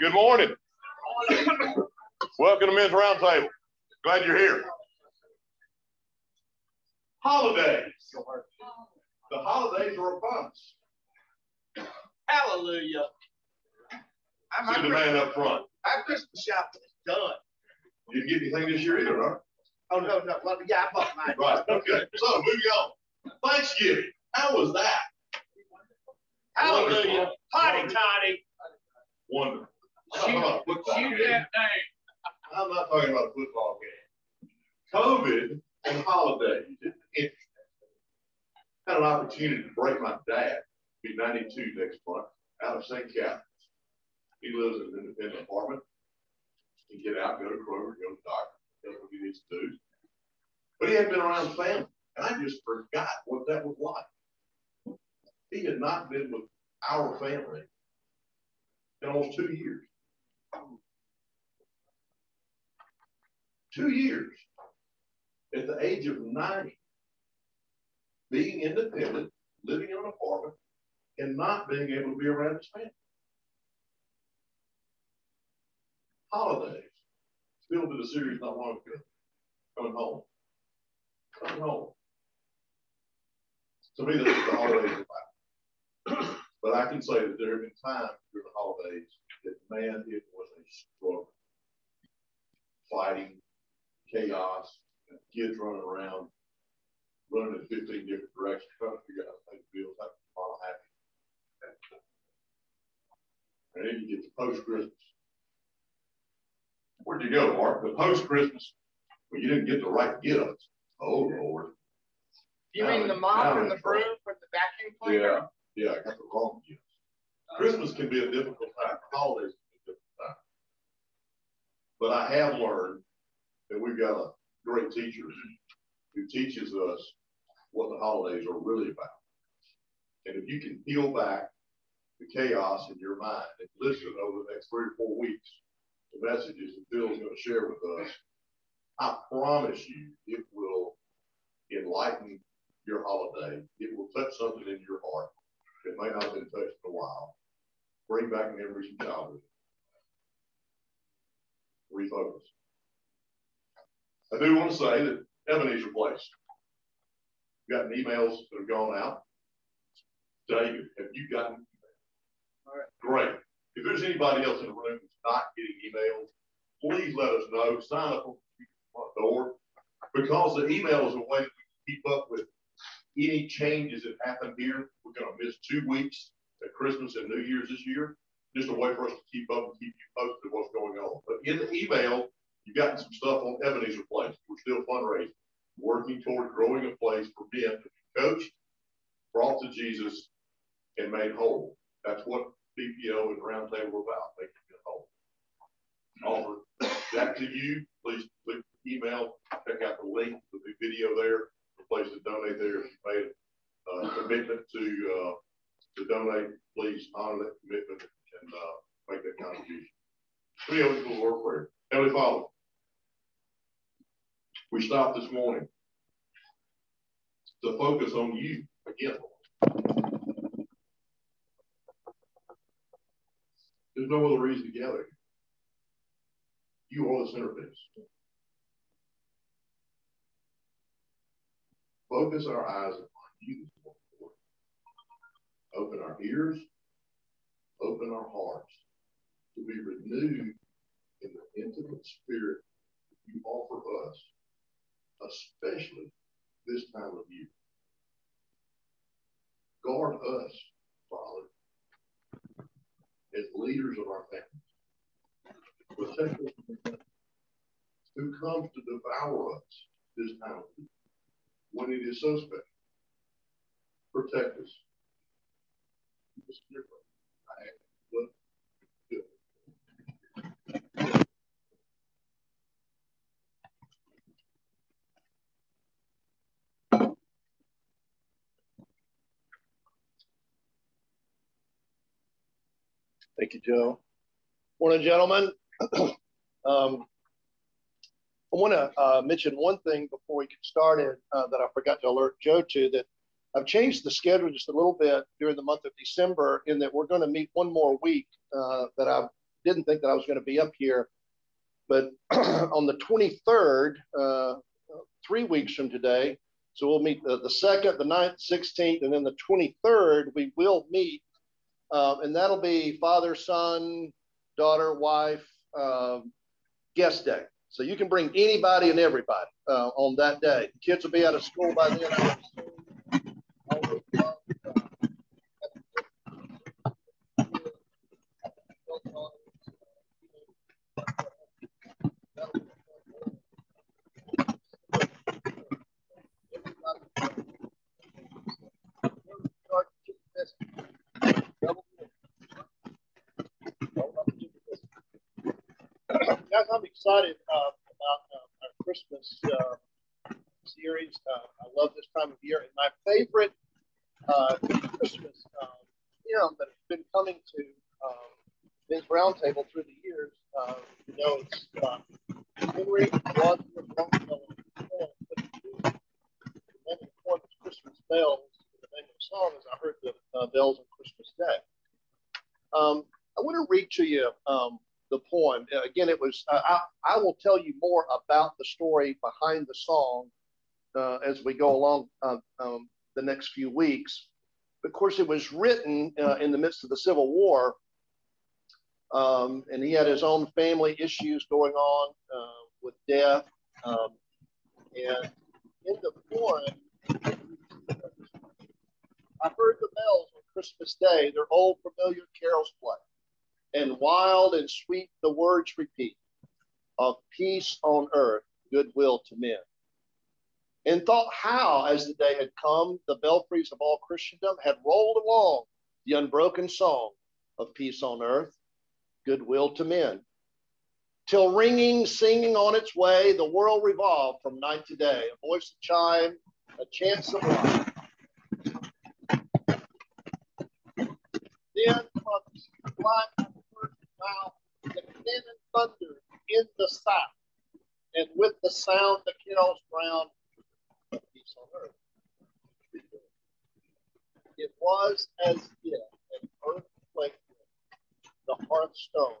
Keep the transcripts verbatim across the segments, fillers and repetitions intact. Good morning. Welcome to Men's Roundtable. Glad you're here. Holidays. The holidays are a bunch. Hallelujah. I'm See the man up front. Our Christmas shopping is done. You didn't get anything this year either, huh? Oh, no, no. Well, yeah, I bought mine. Right, okay. So, moving on. Thanksgiving. How was that? Hallelujah. Potty toddy. Wonderful. Shoot that thing. I'm not talking about a football game. COVID and holidays. It's interesting. I had an opportunity to break my dad. He'll be ninety-two next month. Out of Saint Catharines. He lives in an independent apartment. He'd get out, go to Kroger, go to the doctor. That's what he needs to do. But he hadn't been around family. And I just forgot what that was like. He had not been with our family in almost two years. Two years. At the age of ninety. Being independent, living in an apartment, and not being able to be around his family. Holidays. Bill did a series not long ago. Coming home. Coming home. To me, that's what the holidays are about. But I can say that there have been times during the holidays that, man, it was a struggle. Fighting, chaos, and kids running around, running in fifteen different directions, trying to figure out how to pay bills, how to keep mom happy. And then you get to post-Christmas. Where'd you go, Mark? The post-Christmas, well, you didn't get the right get-ups. Oh, Lord. You now mean the mop and the broom with the vacuum cleaner? Yeah, yeah, I got the wrong get-ups. Uh, Christmas can be a difficult time. Holidays can be a difficult time. But I have learned that we've got a great teacher who teaches us what the holidays are really about. And if you can peel back the chaos in your mind and listen over the next three or four weeks, the messages that Bill's going to share with us, I promise you it will enlighten your holiday. It will touch something in your heart that may not have been touched in a while. Bring back memories of childhood. Refocus. I do want to say that Ebenezer Place. We've gotten emails that have gone out. David, have you gotten emails? All right. Great. If there's anybody else in the room who's not getting emails, please let us know. Sign up on the front door, because the email is a way that we can keep up with any changes that happen here. We're going to miss two weeks at Christmas and New Year's this year. Just a way for us to keep up and keep you posted what's going on. But in the email, you've gotten some stuff on Ebenezer Place. We're still fundraising, working toward growing a place for men to be coached, brought to Jesus, and made whole. That's what B P O and Roundtable about. They can get hold. Offer that to you. Please click email. Check out the link. There'll be video there. The place to donate there. If you made a uh, commitment to uh, to donate, please honor that commitment and uh, make that contribution. Let me open the Lord prayer. Heavenly Father, we stopped this morning to focus on you again, Lord. There's no other reason to gather. You are the centerpiece. Focus our eyes upon you this morning. Open our ears. Open our hearts to be renewed in the intimate spirit that you offer us, especially this time of year. Guard us, Father, as leaders of our families, who comes to devour us this time of year when it is so special. Protect us. Thank you, Joe. Morning, gentlemen. um, I want to uh, mention one thing before we get started uh, that I forgot to alert Joe to, that I've changed the schedule just a little bit during the month of December, in that we're going to meet one more week uh, that I didn't think that I was going to be up here. But on the twenty-third, uh, three weeks from today, so we'll meet the, the second, the ninth, sixteenth, and then the twenty-third, we will meet. Uh, and that'll be father, son, daughter, wife, uh, guest day. So you can bring anybody and everybody uh, on that day. Kids will be out of school by then. Guys, I'm excited uh, about uh, our Christmas uh, series. Uh, I love this time of year. And my favorite uh, Christmas uh, hymn that has been coming to uh, this roundtable through the years, uh, you know, it's uh, Henry Wadsworth Longfellow, "The Important Christmas Bells." The name of the song is "I Heard the uh, Bells on Christmas Day." Um, I want to read to you. Um, The poem. Again, it was, uh, I, I will tell you more about the story behind the song uh, as we go along uh, um, the next few weeks. Of course, it was written uh, in the midst of the Civil War, um, and he had his own family issues going on uh, with death. Um, and in the poem, I heard the bells on Christmas Day, their old familiar carols play. And wild and sweet the words repeat of peace on earth, goodwill to men. And thought how, as the day had come, the belfries of all Christendom had rolled along the unbroken song of peace on earth, goodwill to men. Till ringing, singing on its way, the world revolved from night to day, a voice of chime, a chance of life. Then from the black mouth, the cannon thundered in the south, and with the sound the carols drowned peace on earth. It was as if an earthquake lifted the hearthstone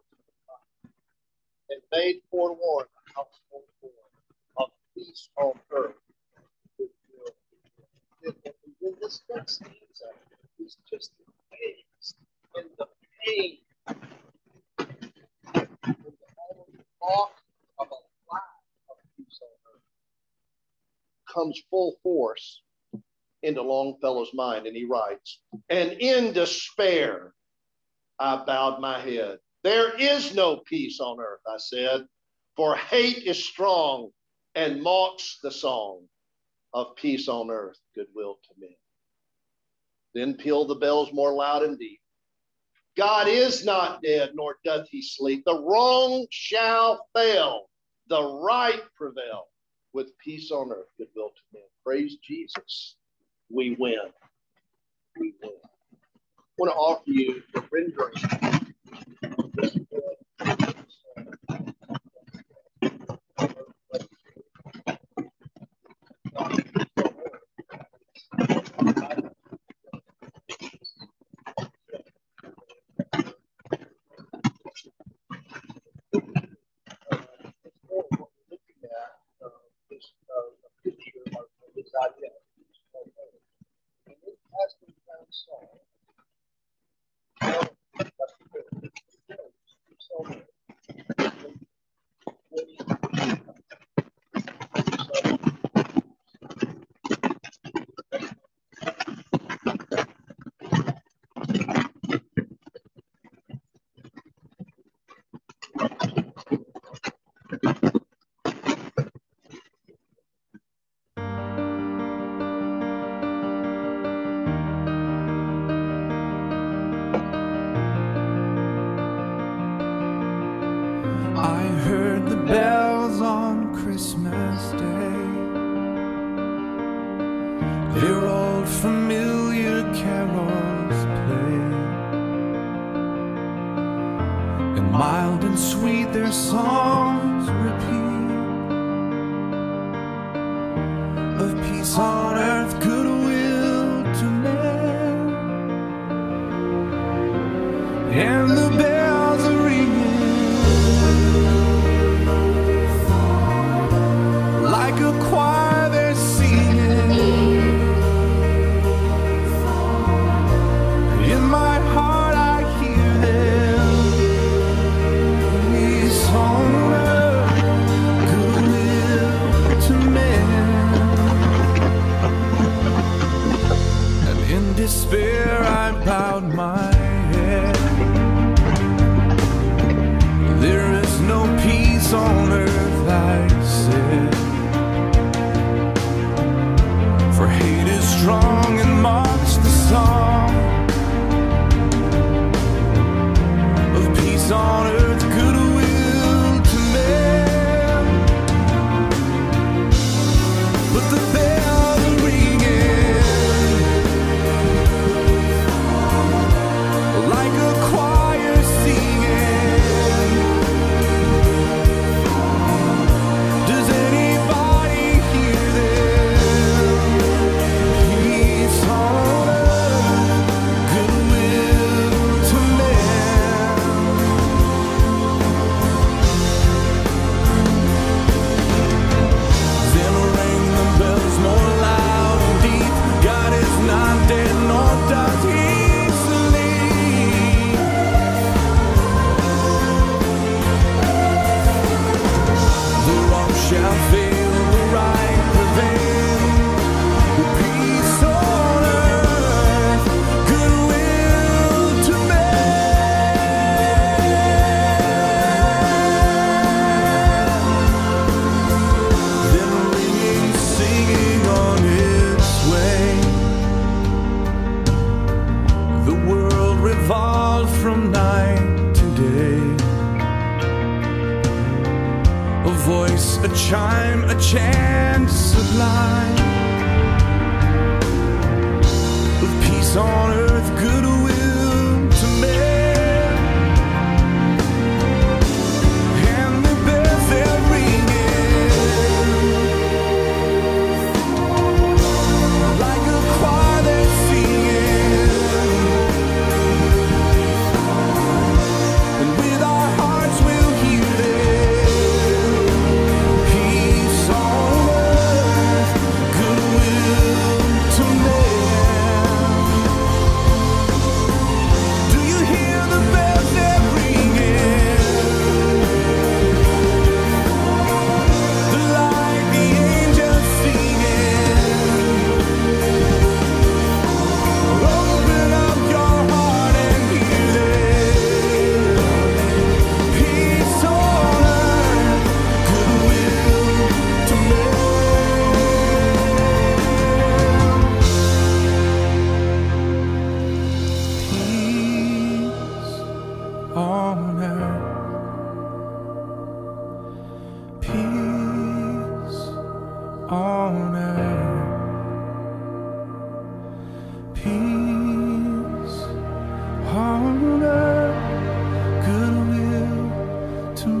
and made forlorn the household of peace on earth. In this next stanza, it's just the gaze and the pain. Of a life of peace on earth comes full force into Longfellow's mind, and he writes, "And in despair I bowed my head. There is no peace on earth, I said, for hate is strong and mocks the song of peace on earth, goodwill to men." Then peal the bells more loud and deep. God is not dead, nor doth he sleep. The wrong shall fail, the right prevail. With peace on earth, goodwill to men. Praise Jesus. We win. We win. I want to offer you the rendering of this of peace on earth, goodwill and the bells are ringing, like a choir they're singing. In my heart I hear them, his home earth could live to men. And in despair I bowed my head. There is no peace on earth, I said, for hate is strong and mocks the song of peace on earth, goodwill to men. But the bells are ringing, like a choir singing. Does anybody hear them? Peace on earth, goodwill to men. Then rang the bells more loud and deep. God is not dead, nor does he sleep. The wrong shall fail, the right prevail. Peace on earth, goodwill to men. Then ringing, singing on its way, the world revolved from night to day. A voice, a chime, a chant sublime of peace on earth, goodwill to men. And the bells they're ringing, like a choir they're singing, and with our hearts we'll hear them. Peace on earth, goodwill to men. Do you hear the bells they're ringing? They're like the angels singing. Open up your heart and hear them. Peace on earth, goodwill to men. Peace on earth, peace on earth, peace on earth, goodwill to men.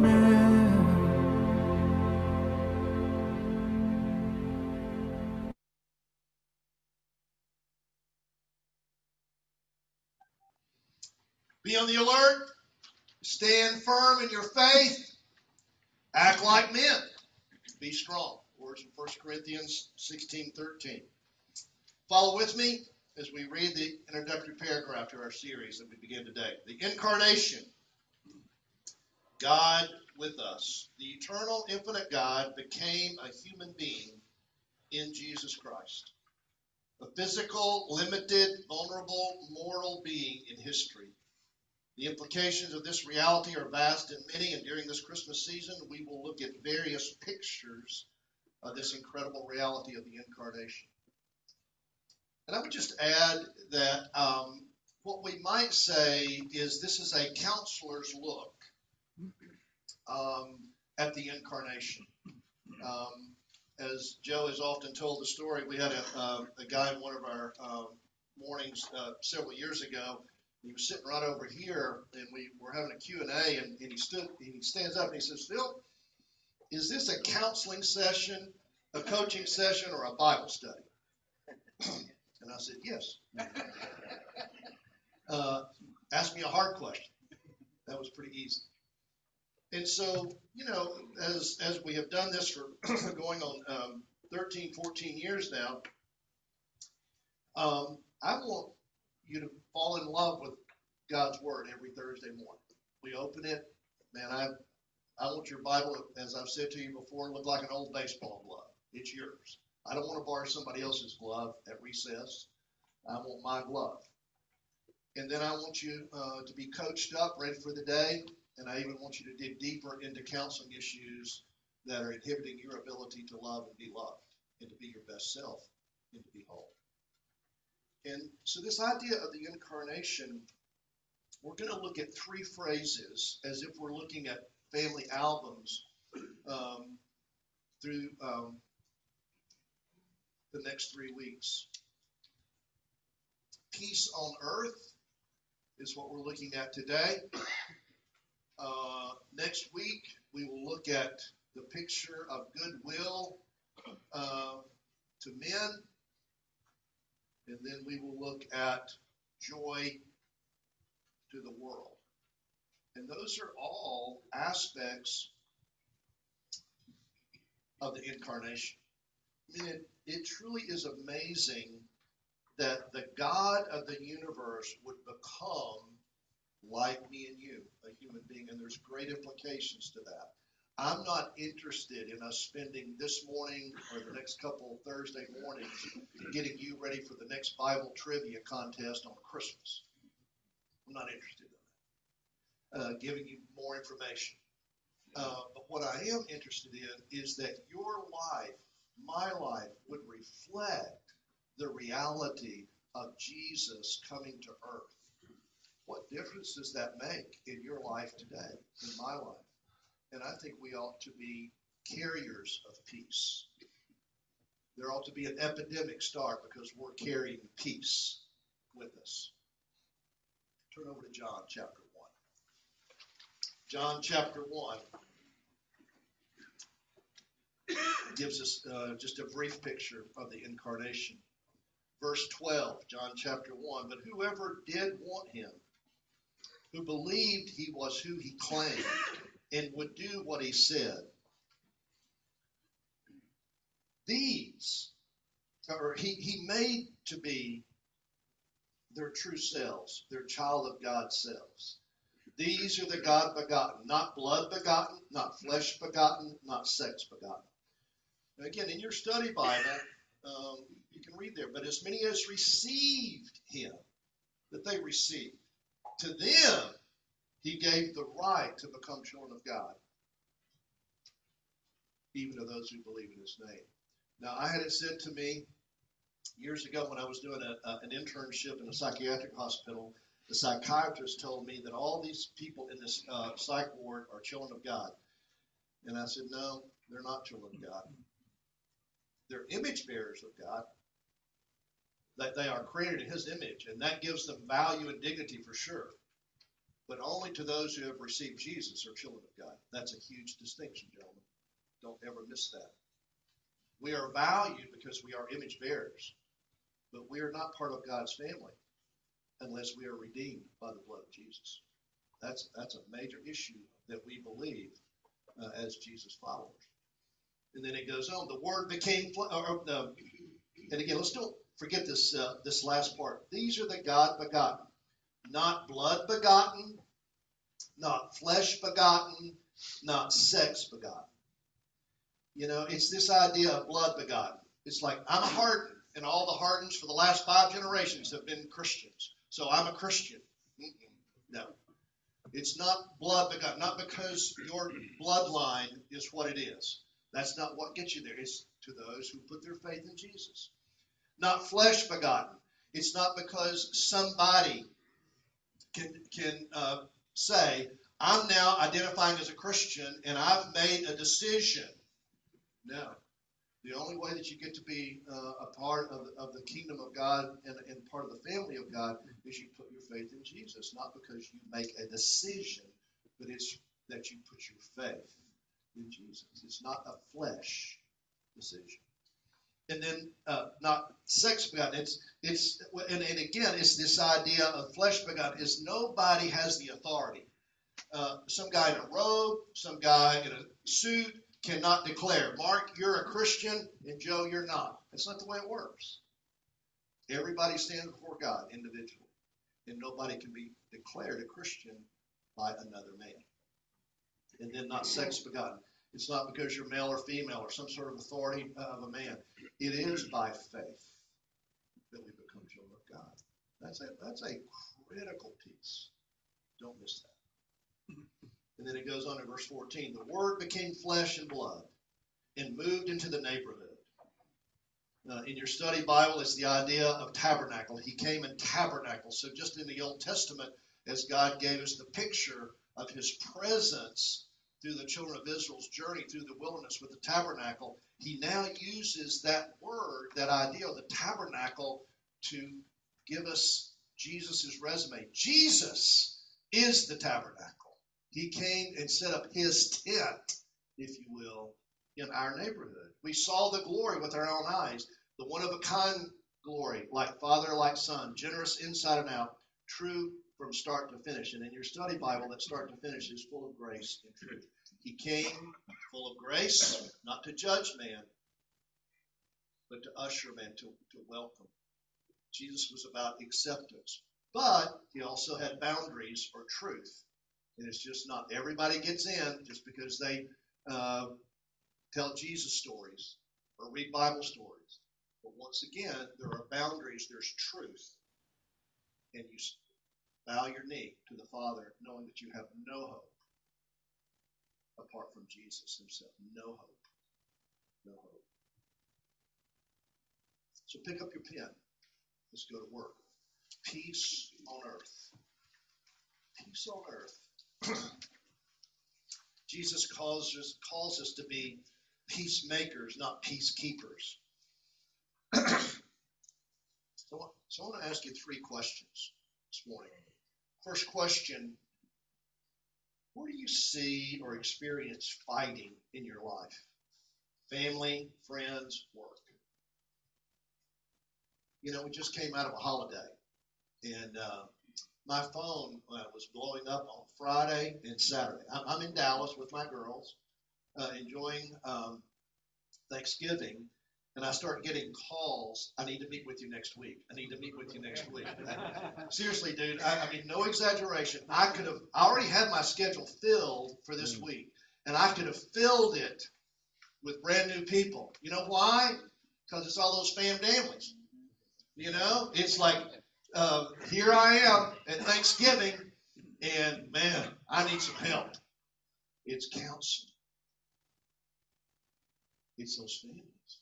Be on the alert. Stand firm in your faith. Act like men. Be strong. Words in First Corinthians sixteen thirteen. Follow with me as we read the introductory paragraph to our series that we begin today. The incarnation. God with us. The eternal, infinite God became a human being in Jesus Christ. A physical, limited, vulnerable, mortal being in history. The implications of this reality are vast and many, and during this Christmas season, we will look at various pictures of this incredible reality of the incarnation. And I would just add that um, what we might say is this is a counselor's look um, at the incarnation. Um, as Joe has often told the story, we had a, uh, a guy in one of our um, mornings uh, several years ago. He was sitting right over here, and we were having a Q and A, and, and he stood, and he stands up, and he says, "Phil, is this a counseling session, a coaching session, or a Bible study?" And I said, "Yes." uh, ask asked me a hard question. That was pretty easy. And so, you know, as as we have done this for going on um, thirteen, fourteen years now, um, I want you to fall in love with God's Word every Thursday morning. We open it, man, I I want your Bible, as I've said to you before, look like an old baseball glove. It's yours. I don't want to borrow somebody else's glove at recess. I want my glove. And then I want you uh, to be coached up, ready for the day. And I even want you to dig deeper into counseling issues that are inhibiting your ability to love and be loved and to be your best self and to be whole. And so this idea of the incarnation, we're going to look at three phrases as if we're looking at family albums um, through um, the next three weeks. Peace on earth is what we're looking at today. Uh, next week, we will look at the picture of goodwill uh, to men, and then we will look at joy to the world. And those are all aspects of the incarnation. I mean, it, it truly is amazing that the God of the universe would become like me and you, a human being, and there's great implications to that. I'm not interested in us spending this morning or the next couple of Thursday mornings getting you ready for the next Bible trivia contest on Christmas. I'm not interested in that, uh, giving you more information. Uh, but what I am interested in is that your life, my life, would reflect the reality of Jesus coming to earth. What difference does that make in your life today, in my life? And I think we ought to be carriers of peace. There ought to be an epidemic start because we're carrying peace with us. Turn over to John chapter one. John chapter one gives us uh, just a brief picture of the incarnation. Verse twelve, John chapter one, but whoever did want him, who believed he was who he claimed and would do what he said. These, or he, he made to be their true selves, their child of God selves. These are the God begotten, not blood begotten, not flesh begotten, not sex begotten. Now again, in your study Bible, um, you can read there, but as many as received him, that they received. To them, he gave the right to become children of God, even to those who believe in his name. Now, I had it said to me years ago when I was doing a, a, an internship in a psychiatric hospital, the psychiatrist told me that all these people in this uh, psych ward are children of God. And I said, no, they're not children of God. They're image bearers of God. That they are created in his image, and that gives them value and dignity for sure. But only to those who have received Jesus are children of God. That's a huge distinction, gentlemen. Don't ever miss that. We are valued because we are image bearers, but we are not part of God's family unless we are redeemed by the blood of Jesus. That's, that's a major issue that we believe uh, as Jesus followers. And then it goes on. The Word became, or, uh, and again, let's do it. Forget this uh, this last part. These are the God begotten, not blood begotten, not flesh begotten, not sex begotten. You know, it's this idea of blood begotten. It's like I'm a hardened, and all the hardens for the last five generations have been Christians, so I'm a Christian. Mm-mm, no, it's not blood begotten. Not because your bloodline is what it is. That's not what gets you there. It's to those who put their faith in Jesus. Not flesh begotten. It's not because somebody can can uh, say, I'm now identifying as a Christian and I've made a decision. No. The only way that you get to be uh, a part of, of the kingdom of God and, and part of the family of God is you put your faith in Jesus. Not because you make a decision, but it's that you put your faith in Jesus. It's not a flesh decision. and then uh, not sex begotten. It's it's and, and again, it's this idea of flesh begotten. Is nobody has the authority. Uh, some guy in a robe, some guy in a suit cannot declare, Mark, you're a Christian, and Joe, you're not. That's not the way it works. Everybody stands before God individually, and nobody can be declared a Christian by another man. And then not sex begotten. It's not because you're male or female or some sort of authority of a man. It is by faith that we become children of God. That's a, that's a critical piece. Don't miss that. And then it goes on in verse fourteen. The Word became flesh and blood and moved into the neighborhood. Uh, in your study Bible, it's the idea of tabernacle. He came in tabernacle. So just in the Old Testament, as God gave us the picture of His presence through the children of Israel's journey through the wilderness with the tabernacle, He now uses that word, that idea of the tabernacle, to give us Jesus' resume. Jesus is the tabernacle. He came and set up His tent, if you will, in our neighborhood. We saw the glory with our own eyes, the one-of-a-kind glory, like Father, like Son, generous inside and out, true from start to finish. And in your study Bible, that start to finish is full of grace and truth. He came full of grace, not to judge man, but to usher man, to, to welcome. Jesus was about acceptance, but He also had boundaries for truth. And it's just not everybody gets in just because they uh, tell Jesus stories or read Bible stories. But once again, there are boundaries. There's truth. And you bow your knee to the Father knowing that you have no hope apart from Jesus Himself. No hope. No hope. So pick up your pen. Let's go to work. Peace on earth. Peace on earth. Jesus calls us, calls us to be peacemakers, not peacekeepers. so, so I want to ask you three questions this morning. First question, where do you see or experience fighting in your life? Family, friends, work. You know, we just came out of a holiday, and uh, my phone uh, was blowing up on Friday and Saturday. I'm, I'm in Dallas with my girls, uh, enjoying um, Thanksgiving, and I start getting calls. I need to meet with you next week. I need to meet with you next week. Seriously, dude, I, I mean, no exaggeration. I could have I already had my schedule filled for this mm. week, and I could have filled it with brand new people. You know why? Because it's all those fam families. You know, it's like, Uh, here I am at Thanksgiving, and man, I need some help. It's counseling. It's those families.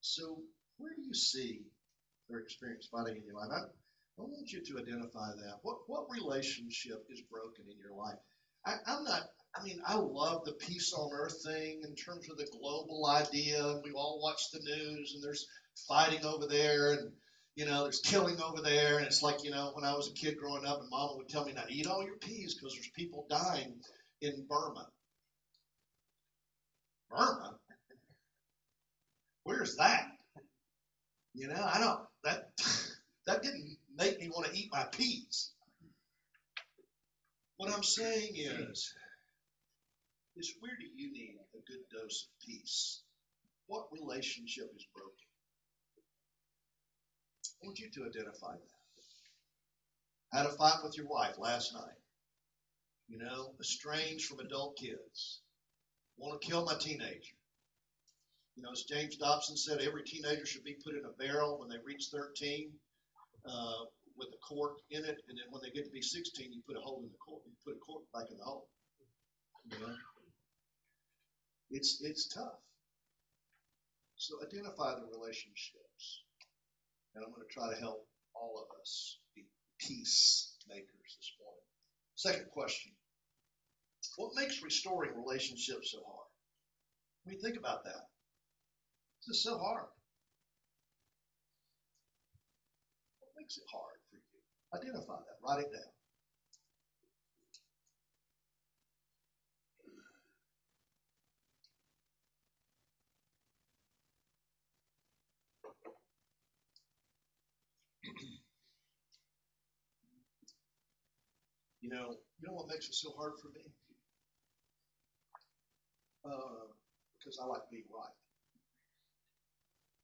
So where do you see or experience fighting in your life? I, I want you to identify that. What what relationship is broken in your life? I, I'm not, I mean, I love the peace on earth thing in terms of the global idea. We all watch the news, and there's fighting over there, and you know, there's killing over there, and it's like, you know, when I was a kid growing up, and Mama would tell me, now eat all your peas because there's people dying in Burma. Burma? Where's that? You know, I don't, that, that didn't make me want to eat my peas. What I'm saying is, is where do you need a good dose of peace? What relationship is broken? I want you to identify that. Had a fight with your wife last night. You know, estranged from adult kids. Want to kill my teenager. You know, as James Dobson said, every teenager should be put in a barrel when they reach thirteen uh, with a cork in it. And then when they get to be sixteen, you put a hole in the cork. You put a cork back in the hole. You know? It's, it's tough. So identify the relationships. And I'm going to try to help all of us be peacemakers this morning. Second question. What makes restoring relationships so hard? I mean, think about that. This is so hard. What makes it hard for you? Identify that. Write it down. You know, you know what makes it so hard for me? Uh, because I like being right.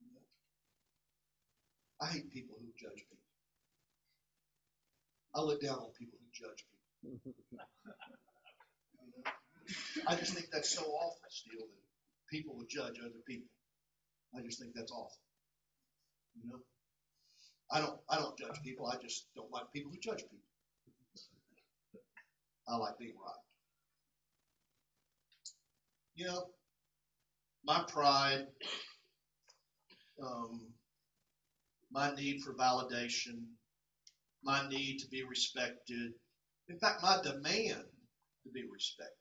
You know? I hate people who judge people. I look down on people who judge people. You know? I just think that's so awful, still, that people will judge other people. I just think that's awful. You know, I don't, I don't judge people. I just don't like people who judge people. I like being right. You know, my pride, um, my need for validation, my need to be respected. In fact, my demand to be respected.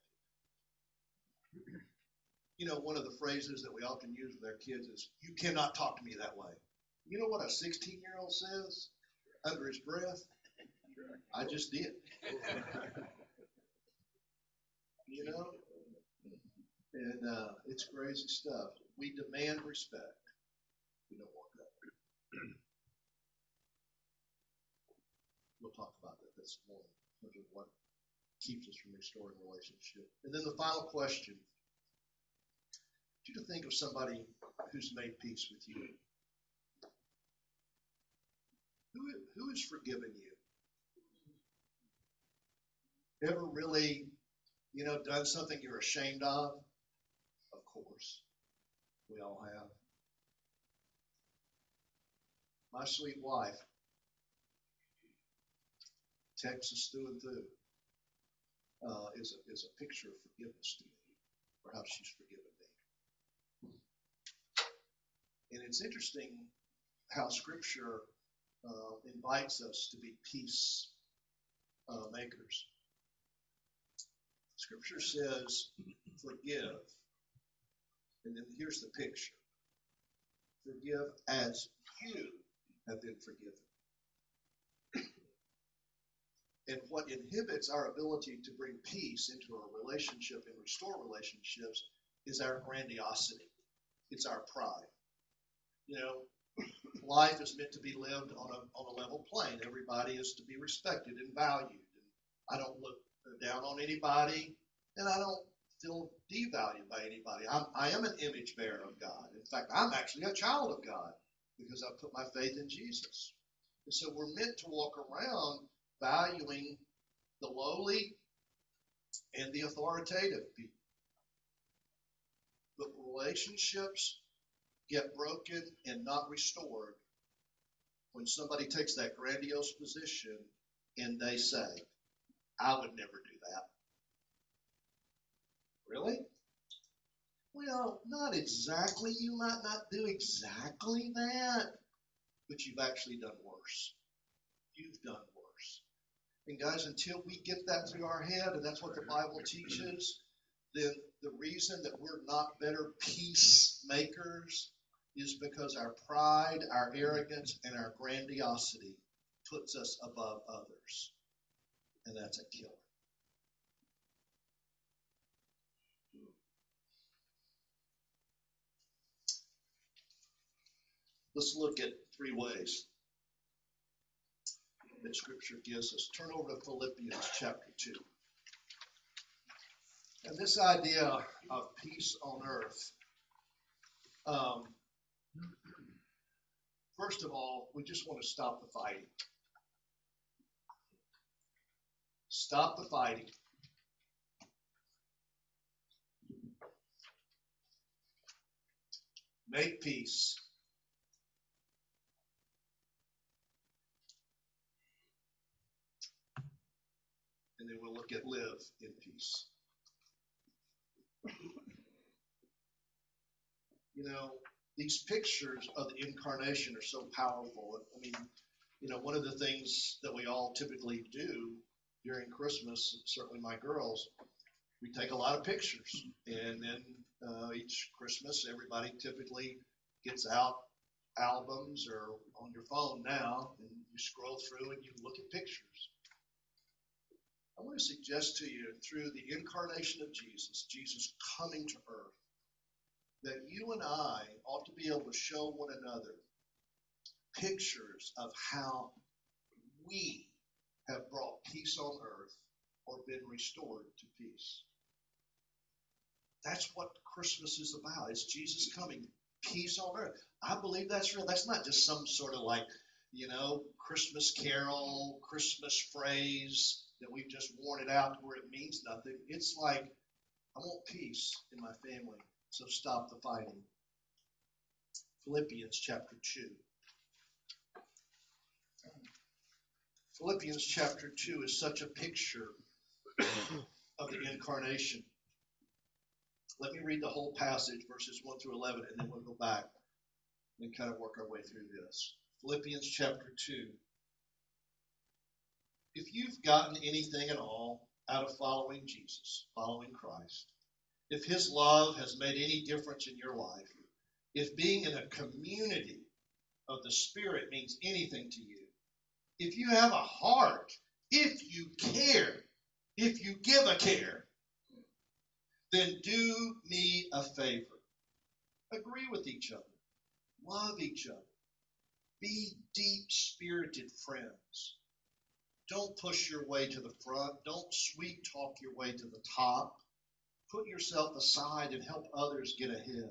You know, one of the phrases that we often use with our kids is, you cannot talk to me that way. You know what a sixteen-year-old says under his breath? I just did. You know? And uh, it's crazy stuff. We demand respect. We don't want that. We'll talk about that this morning. What keeps us from restoring relationship. And then the final question. Do you think of somebody who's made peace with you? Who, who has forgiven you? Ever really, you know, done something you're ashamed of? Of course. We all have. My sweet wife, Texas through and through, uh, is, a, is a picture of forgiveness to me, or how she's forgiven me. And it's interesting how Scripture uh, invites us to be peace uh, makers. Scripture says, forgive. And then here's the picture. Forgive as you have been forgiven. And what inhibits our ability to bring peace into our relationship and restore relationships is our grandiosity. It's our pride. You know, life is meant to be lived on a on a level plane. Everybody is to be respected and valued. And I don't look down on anybody, and I don't feel devalued by anybody. I'm, I am an image bearer of God. In fact, I'm actually a child of God because I put my faith in Jesus. And so we're meant to walk around valuing the lowly and the authoritative people. But relationships get broken and not restored when somebody takes that grandiose position and they say, I would never do that. Really? Well, not exactly. You might not do exactly that, but you've actually done worse. You've done worse. And guys, until we get that through our head, and that's what the Bible teaches, then the reason that we're not better peacemakers is because our pride, our arrogance, and our grandiosity puts us above others. And that's a killer. Let's look at three ways that Scripture gives us. Turn over to Philippians chapter two. And this idea of peace on earth, um, first of all, we just want to stop the fighting. Stop the fighting. Make peace. And then we'll look at live in peace. You know, these pictures of the incarnation are so powerful. I mean, you know, one of the things that we all typically do during Christmas, certainly my girls, we take a lot of pictures. And then uh, each Christmas, everybody typically gets out albums or on your phone now, and you scroll through and you look at pictures. I want to suggest to you, through the incarnation of Jesus, Jesus coming to earth, that you and I ought to be able to show one another pictures of how we have brought peace on earth or been restored to peace. That's what Christmas is about. It's Jesus coming, peace on earth. I believe that's real. That's not just some sort of like, you know, Christmas carol, Christmas phrase that we've just worn it out where it means nothing. It's like, I want peace in my family, so stop the fighting. Philippians chapter two. Philippians chapter two is such a picture of the incarnation. Let me read the whole passage, verses one through eleven, and then we'll go back and kind of work our way through this. Philippians chapter two. If you've gotten anything at all out of following Jesus, following Christ, if his love has made any difference in your life, if being in a community of the Spirit means anything to you, if you have a heart, if you care, if you give a care, then do me a favor. Agree with each other. Love each other. Be deep-spirited friends. Don't push your way to the front. Don't sweet-talk your way to the top. Put yourself aside and help others get ahead.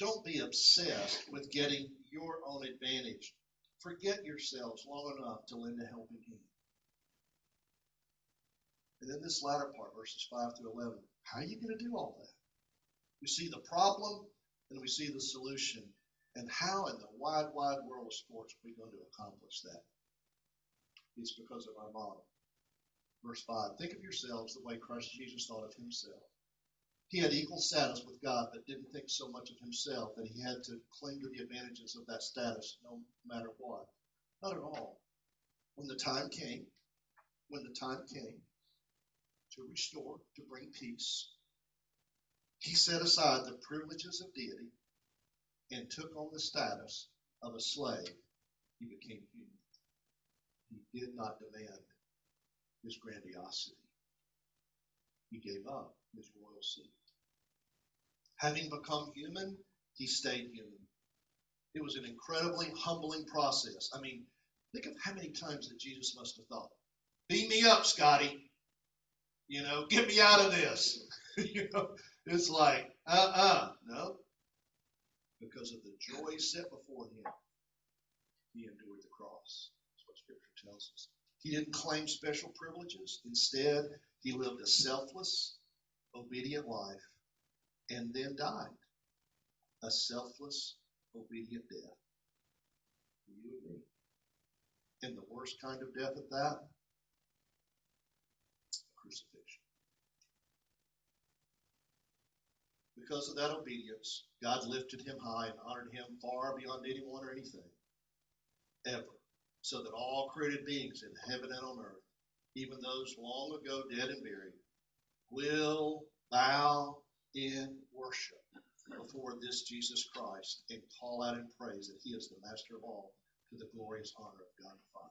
Don't be obsessed with getting your own advantage. Forget yourselves long enough to lend a helping hand. And then this latter part, verses five through eleven. How are you going to do all that? We see the problem, and we see the solution. And how in the wide, wide world of sports are we going to accomplish that? It's because of our model. Verse five, think of yourselves the way Christ Jesus thought of himself. He had equal status with God, but didn't think so much of himself that he had to cling to the advantages of that status no matter what. Not at all. When the time came, when the time came, to restore, to bring peace, he set aside the privileges of deity and took on the status of a slave. He became human. He did not demand his grandiosity. He gave up his royal seat. Having become human, he stayed human. It was an incredibly humbling process. I mean, think of how many times that Jesus must have thought, beam me up, Scotty. You know, get me out of this. You know, it's like, uh-uh, no. Because of the joy set before him, he endured the cross. That's what Scripture tells us. He didn't claim special privileges. Instead, he lived a selfless, obedient life and then died a selfless, obedient death. You and me. And the worst kind of death at that, crucifixion. Because of that obedience, God lifted him high and honored him far beyond anyone or anything, ever, so that all created beings in heaven and on earth, even those long ago dead and buried, will bow in worship before this Jesus Christ and call out in praise that he is the master of all to the glorious honor of God the Father.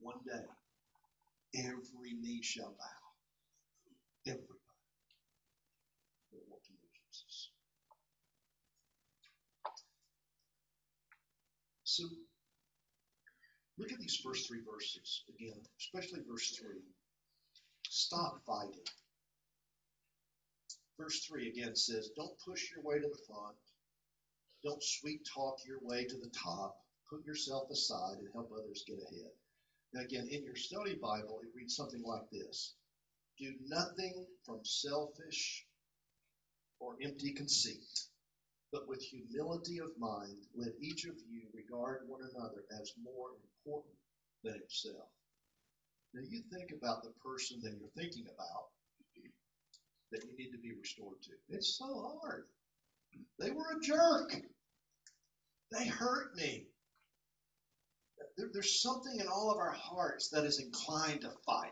One day, every knee shall bow. Everybody will want to know Jesus. So, look at these first three verses again, especially verse three. Stop fighting. Verse three again says, don't push your way to the front. Don't sweet talk your way to the top. Put yourself aside and help others get ahead. Now again, in your study Bible, it reads something like this. Do nothing from selfish or empty conceit, but with humility of mind, let each of you regard one another as more important than himself. Now you think about the person that you're thinking about that you need to be restored to. It's so hard. They were a jerk. They hurt me. There, there's something in all of our hearts that is inclined to fight.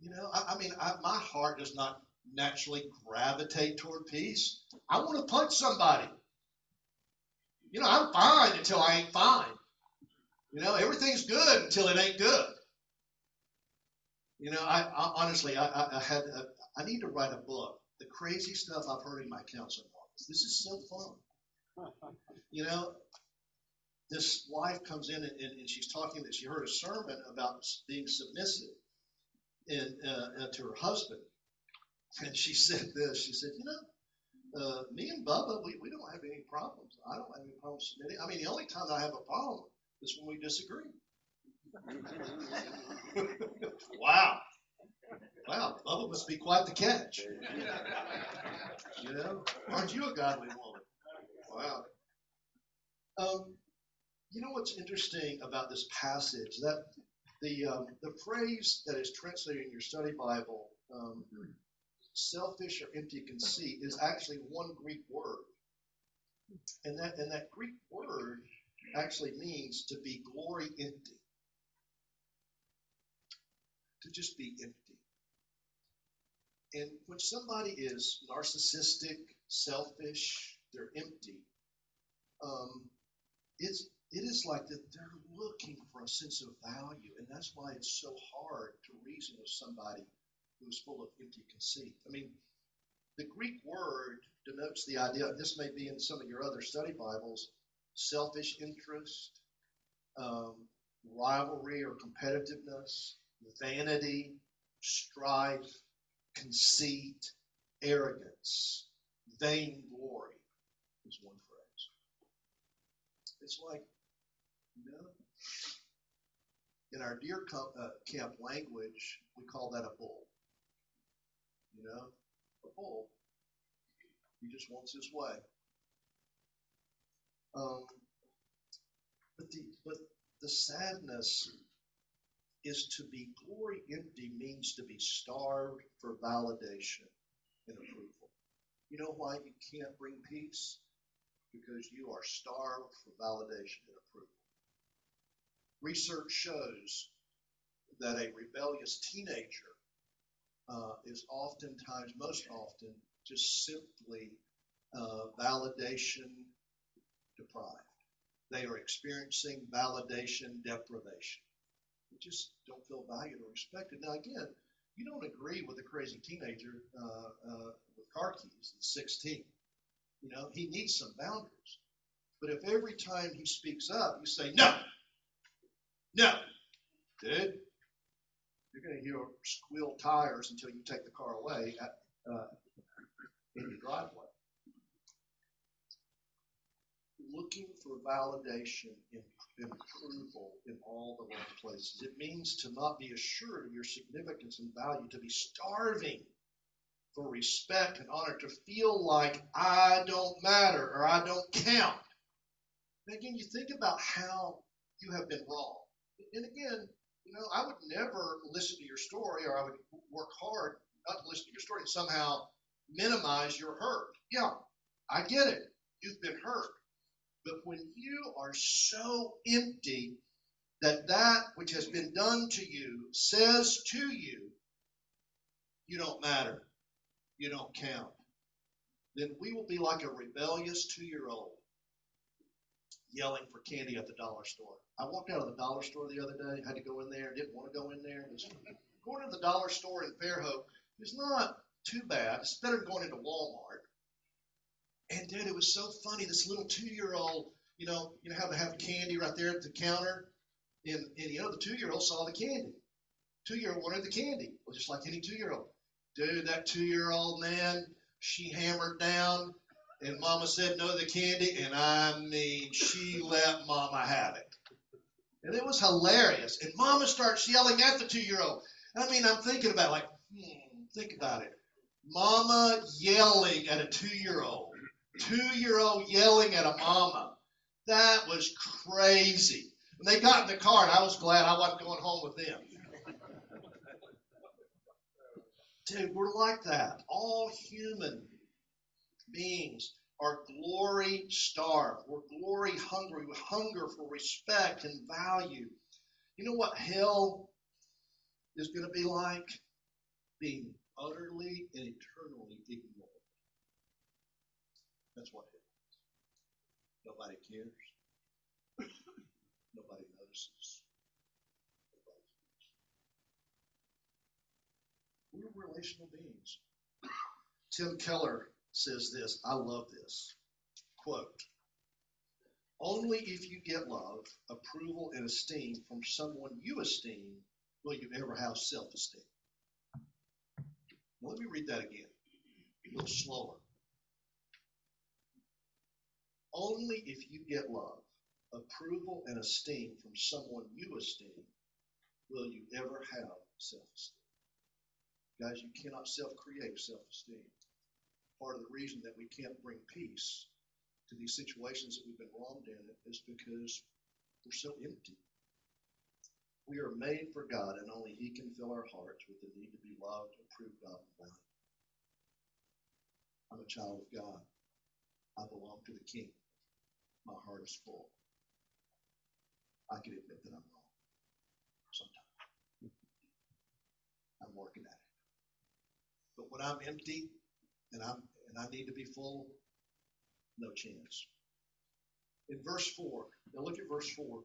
You know, I, I mean, I, my heart does not naturally gravitate toward peace. I want to punch somebody. You know, I'm fine until I ain't fine. You know, everything's good until it ain't good. You know, I, I honestly, I, I, I had, a, I need to write a book. The crazy stuff I've heard in my counseling office. This is so fun. You know, this wife comes in and, and, and she's talking that she heard a sermon about being submissive and, uh, to her husband. And she said this, she said, you know, uh, me and Bubba, we, we don't have any problems. I don't have any problems submitting. I mean, the only time I have a problem is when we disagree. Wow. Wow, Bubba must be quite the catch. You know, aren't you a godly woman? Wow. Um, you know what's interesting about this passage? That the um, the phrase that is translated in your study Bible, um, selfish or empty conceit, is actually one Greek word. And that and that Greek word actually means to be glory empty. To just be empty. And when somebody is narcissistic, selfish, they're empty, um, it's, it is like that they're looking for a sense of value, and that's why it's so hard to reason with somebody who's full of empty conceit. I mean, the Greek word denotes the idea, and this may be in some of your other study Bibles, selfish interest, um, rivalry or competitiveness, vanity, strife, conceit, arrogance, vainglory is one phrase. It's like, you know, in our deer camp, uh, camp language, we call that a bull. You know, a bull. He just wants his way. Um, but the but the sadness is to be glory empty means to be starved for validation and approval. You know why you can't bring peace? Because you are starved for validation and approval. Research shows that a rebellious teenager uh, is oftentimes, most often, just simply uh, validation deprived. They are experiencing validation deprivation. They just don't feel valued or respected. Now, again, you don't agree with a crazy teenager uh, uh, with car keys at sixteen. You know, he needs some boundaries. But if every time he speaks up, you say, no, no, dude, you're going to hear squeal tires until you take the car away at, uh, in your driveway. Looking for validation and approval in all the wrong places. It means to not be assured of your significance and value, to be starving for respect and honor, to feel like I don't matter or I don't count. And again, you think about how you have been wrong. And again, you know, I would never listen to your story, or I would work hard not to listen to your story and somehow minimize your hurt. Yeah, I get it. You've been hurt. But when you are so empty that that which has been done to you says to you, you don't matter, you don't count, then we will be like a rebellious two-year-old yelling for candy at the dollar store. I walked out of the dollar store the other day, had to go in there, didn't want to go in there. Going to the dollar store in Fairhope is not too bad. It's better than going into Walmart. And, dude, it was so funny. This little two-year-old, you know, you know how they have candy right there at the counter? And, and you know, the two-year-old saw the candy. Two-year-old wanted the candy, well, just like any two-year-old. Dude, that two-year-old, man, she hammered down, and Mama said no to the candy, and I mean, she let Mama have it. And it was hilarious. And Mama starts yelling at the two-year-old. I mean, I'm thinking about it, like, hmm, think about it. Mama yelling at a two-year-old. Two-year-old yelling at a mama. That was crazy. When they got in the car, and I was glad I wasn't going home with them. Dude, we're like that. All human beings are glory-starved. We're glory-hungry. We hunger for respect and value. You know what hell is going to be like? Being utterly and eternally ignored. That's what it is. Nobody cares. Nobody notices. Nobody cares. We're relational beings. Tim Keller says this. I love this. Quote, Only if you get love, approval, and esteem from someone you esteem will you ever have self-esteem. Let me read that again, a little slower. Only if you get love, approval, and esteem from someone you esteem will you ever have self-esteem. Guys, you cannot self-create self-esteem. Part of the reason that we can't bring peace to these situations that we've been wronged in is because we're so empty. We are made for God, and only He can fill our hearts with the need to be loved, approved of, and valued. I'm a child of God. I belong to the King. My heart is full. I can admit that I'm wrong sometimes. I'm working at it. But when I'm empty and I'm and I need to be full, no chance. In verse four, now look at verse four.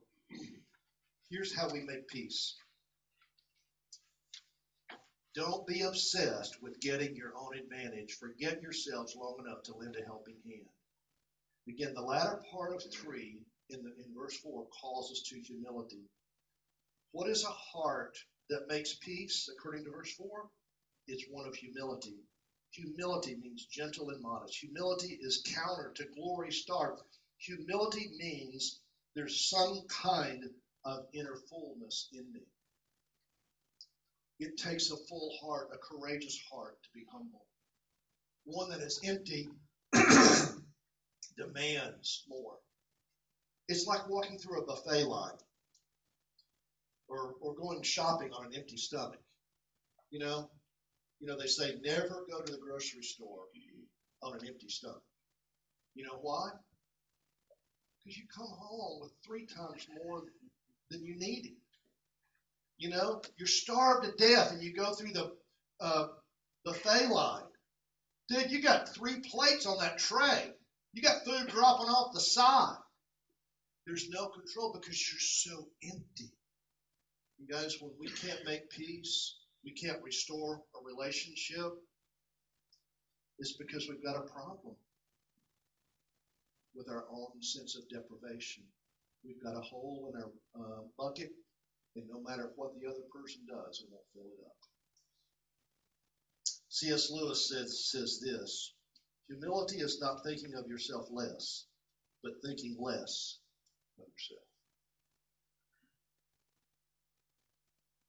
Here's how we make peace. Don't be obsessed with getting your own advantage. Forget yourselves long enough to lend a helping hand. Again, the latter part of three in, the, in verse four calls us to humility. What is a heart that makes peace, according to verse four? It's one of humility. Humility means gentle and modest. Humility is counter to glory stark. Humility means there's some kind of inner fullness in me. It takes a full heart, a courageous heart, to be humble. One that is empty demands more. It's like walking through a buffet line or, or going shopping on an empty stomach. You know, you know, they say never go to the grocery store on an empty stomach. You know why? Because you come home with three times more than you needed. You know, you're starved to death and you go through the uh, buffet line. Dude, you got three plates on that tray. You got food dropping off the side. There's no control because you're so empty. You guys, when we can't make peace, we can't restore a relationship, it's because we've got a problem with our own sense of deprivation. We've got a hole in our uh, bucket, and no matter what the other person does, it won't fill it up. C S Lewis says, says this. Humility is not thinking of yourself less, but thinking less of yourself.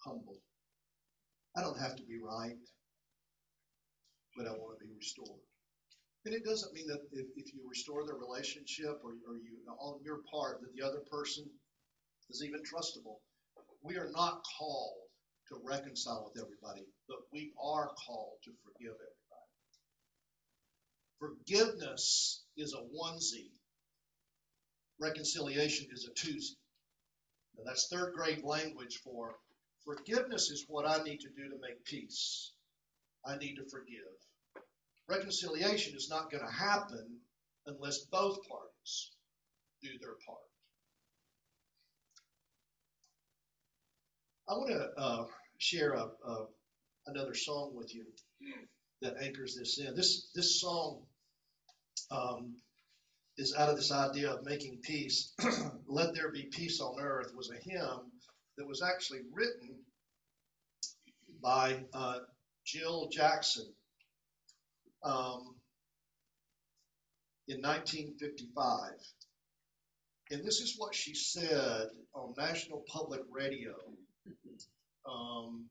Humble. I don't have to be right, but I want to be restored. And it doesn't mean that if, if you restore the relationship or, or you on your part that the other person is even trustable. We are not called to reconcile with everybody, but we are called to forgive everybody. Forgiveness is a onesie. Reconciliation is a twosie. Now that's third grade language for forgiveness is what I need to do to make peace. I need to forgive. Reconciliation is not going to happen unless both parties do their part. I want to uh, share a, uh, another song with you that anchors this in. This this song um, is out of this idea of making peace. Let There Be Peace on Earth was a hymn that was actually written by uh, Jill Jackson um, in nineteen fifty-five. And this is what she said on National Public Radio Um,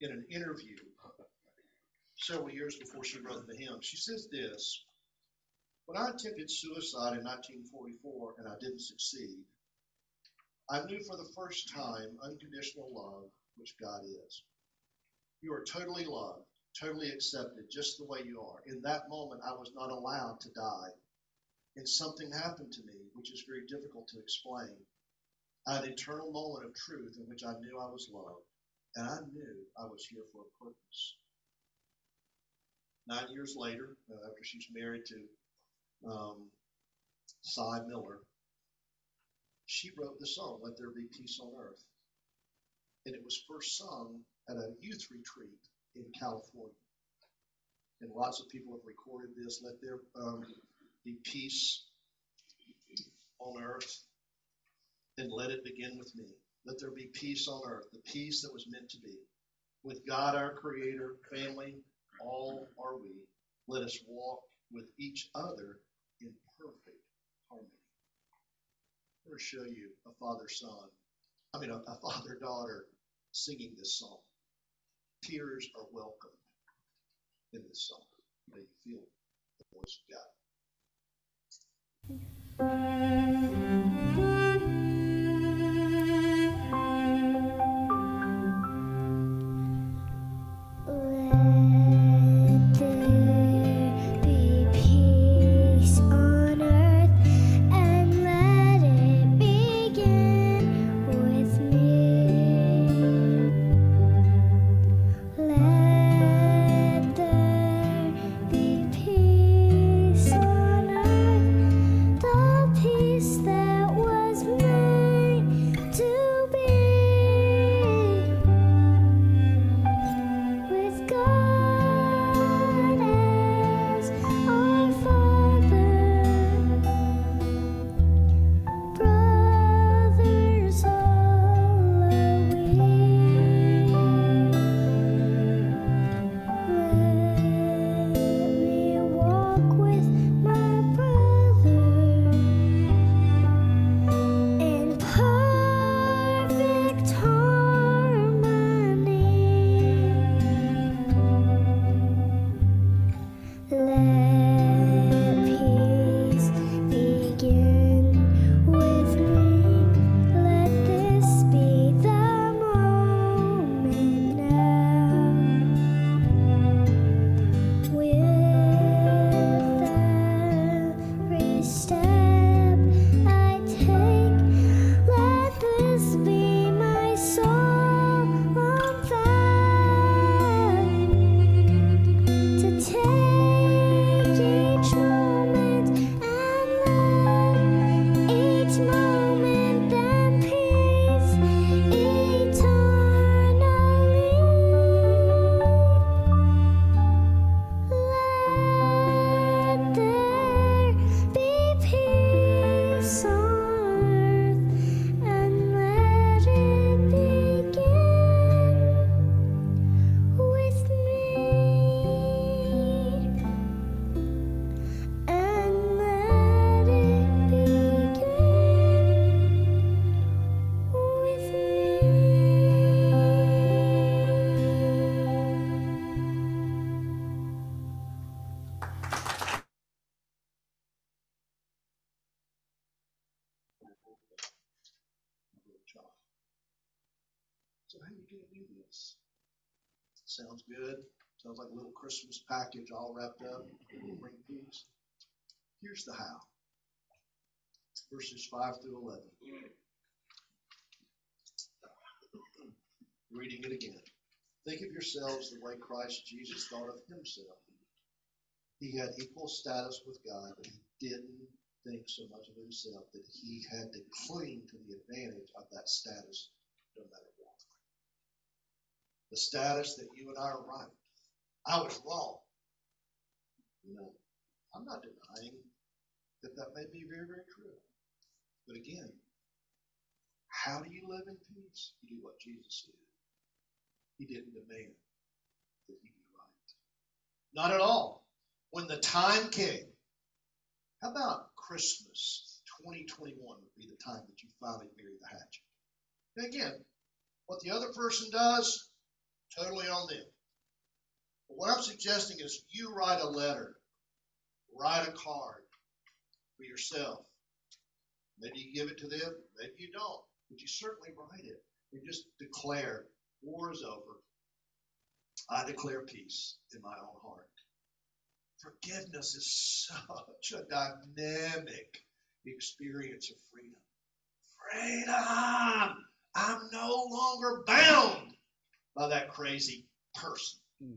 in an interview several years before she wrote the hymn. She says this, when I attempted suicide in nineteen forty-four and I didn't succeed, I knew for the first time unconditional love, which God is. You are totally loved, totally accepted, just the way you are. In that moment, I was not allowed to die. And something happened to me, which is very difficult to explain. I had an eternal moment of truth in which I knew I was loved, and I knew I was here for a purpose. Nine years later, uh, after she's married to um, Cy Miller, she wrote the song, Let There Be Peace on Earth. And it was first sung at a youth retreat in California. And lots of people have recorded this, Let There um, Be Peace on earth, then let it begin with me. Let there be peace on earth, the peace that was meant to be. With God, our Creator, family, all are we. Let us walk with each other in perfect harmony. I'm going to show you a father-son, I mean, a, a father-daughter singing this song. Tears are welcome in this song. May you feel the voice of God. Let there be peace on earth, and let it begin with me. Let there be peace on earth, the peace that was made to be. With God as our Father, brothers all are we. Let me walk with my brother in perfect harmony. Let peace begin with me. Let this be the moment now. With every step I take, let this be my solemn vow. To take each moment and love each moment and peace eternally. Let there be peace on earth, and let it begin with me, and let it begin with me. So how are you going to do this? Sounds good. Sounds like a little Christmas package all wrapped up. Bring peace. Here's the how. Verses five through eleven. Reading it again. Think of yourselves the way Christ Jesus thought of himself. He had equal status with God, but he didn't think so much of himself that he had to cling to the advantage of that status no matter what. The status that you and I are right. I was wrong. You know, I'm not denying that that may be very, very true. But again, how do you live in peace? You do what Jesus did. He didn't demand that you be right. Not at all. When the time came, how about Christmas twenty twenty-one would be the time that you finally bury the hatchet? And again, what the other person does, totally on them. But what I'm suggesting is you write a letter, write a card for yourself. Maybe you give it to them, maybe you don't, but you certainly write it and just declare war is over. I declare peace in my own heart. Forgiveness is such a dynamic experience of freedom. Freedom! I'm no longer bound by that crazy person. Mm.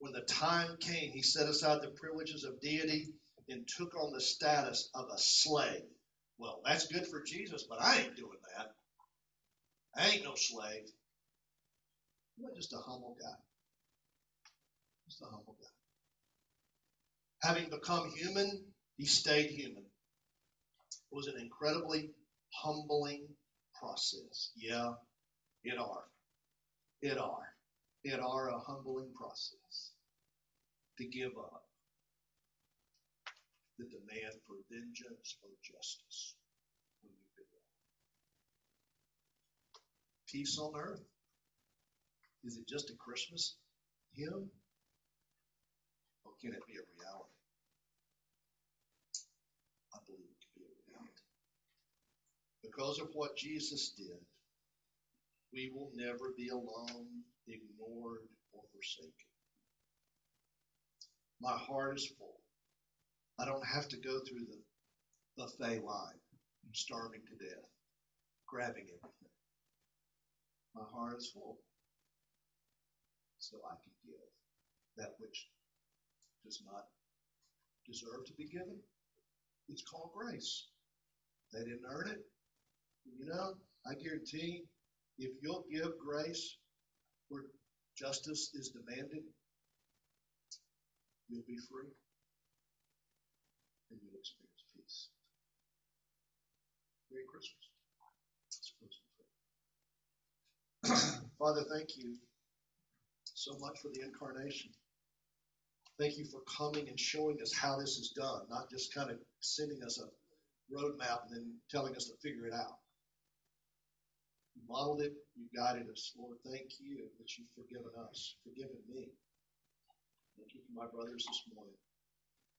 When the time came, he set aside the privileges of deity and took on the status of a slave. Well, that's good for Jesus, but I ain't doing that. I ain't no slave. I'm just a humble guy. Just a humble guy. Having become human, he stayed human. It was an incredibly humbling process. Yeah, it are. It are. It are a humbling process to give up the demand for vengeance or justice when you've been wrong. Peace on earth. Is it just a Christmas hymn? Or can it be a reality? I believe it can be a reality. Because of what Jesus did, we will never be alone, ignored, or forsaken. My heart is full. I don't have to go through the buffet line, starving to death, grabbing everything. My heart is full, so I can give that which does not deserve to be given. It's called grace. They didn't earn it. You know, I guarantee if you'll give grace where justice is demanded, you'll be free. And you'll experience peace. Merry Christmas. It's Christmas. Father, thank you so much for the incarnation. Thank you for coming and showing us how this is done, not just kind of sending us a roadmap and then telling us to figure it out. You modeled it. You guided us. Lord, thank you that you've forgiven us, forgiven me. Thank you for my brothers this morning.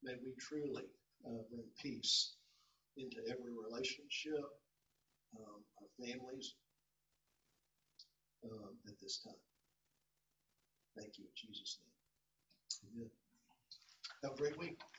May we truly Uh, bring peace into every relationship, um, our families, um, at this time. Thank you in Jesus' name. Amen. Have a great week.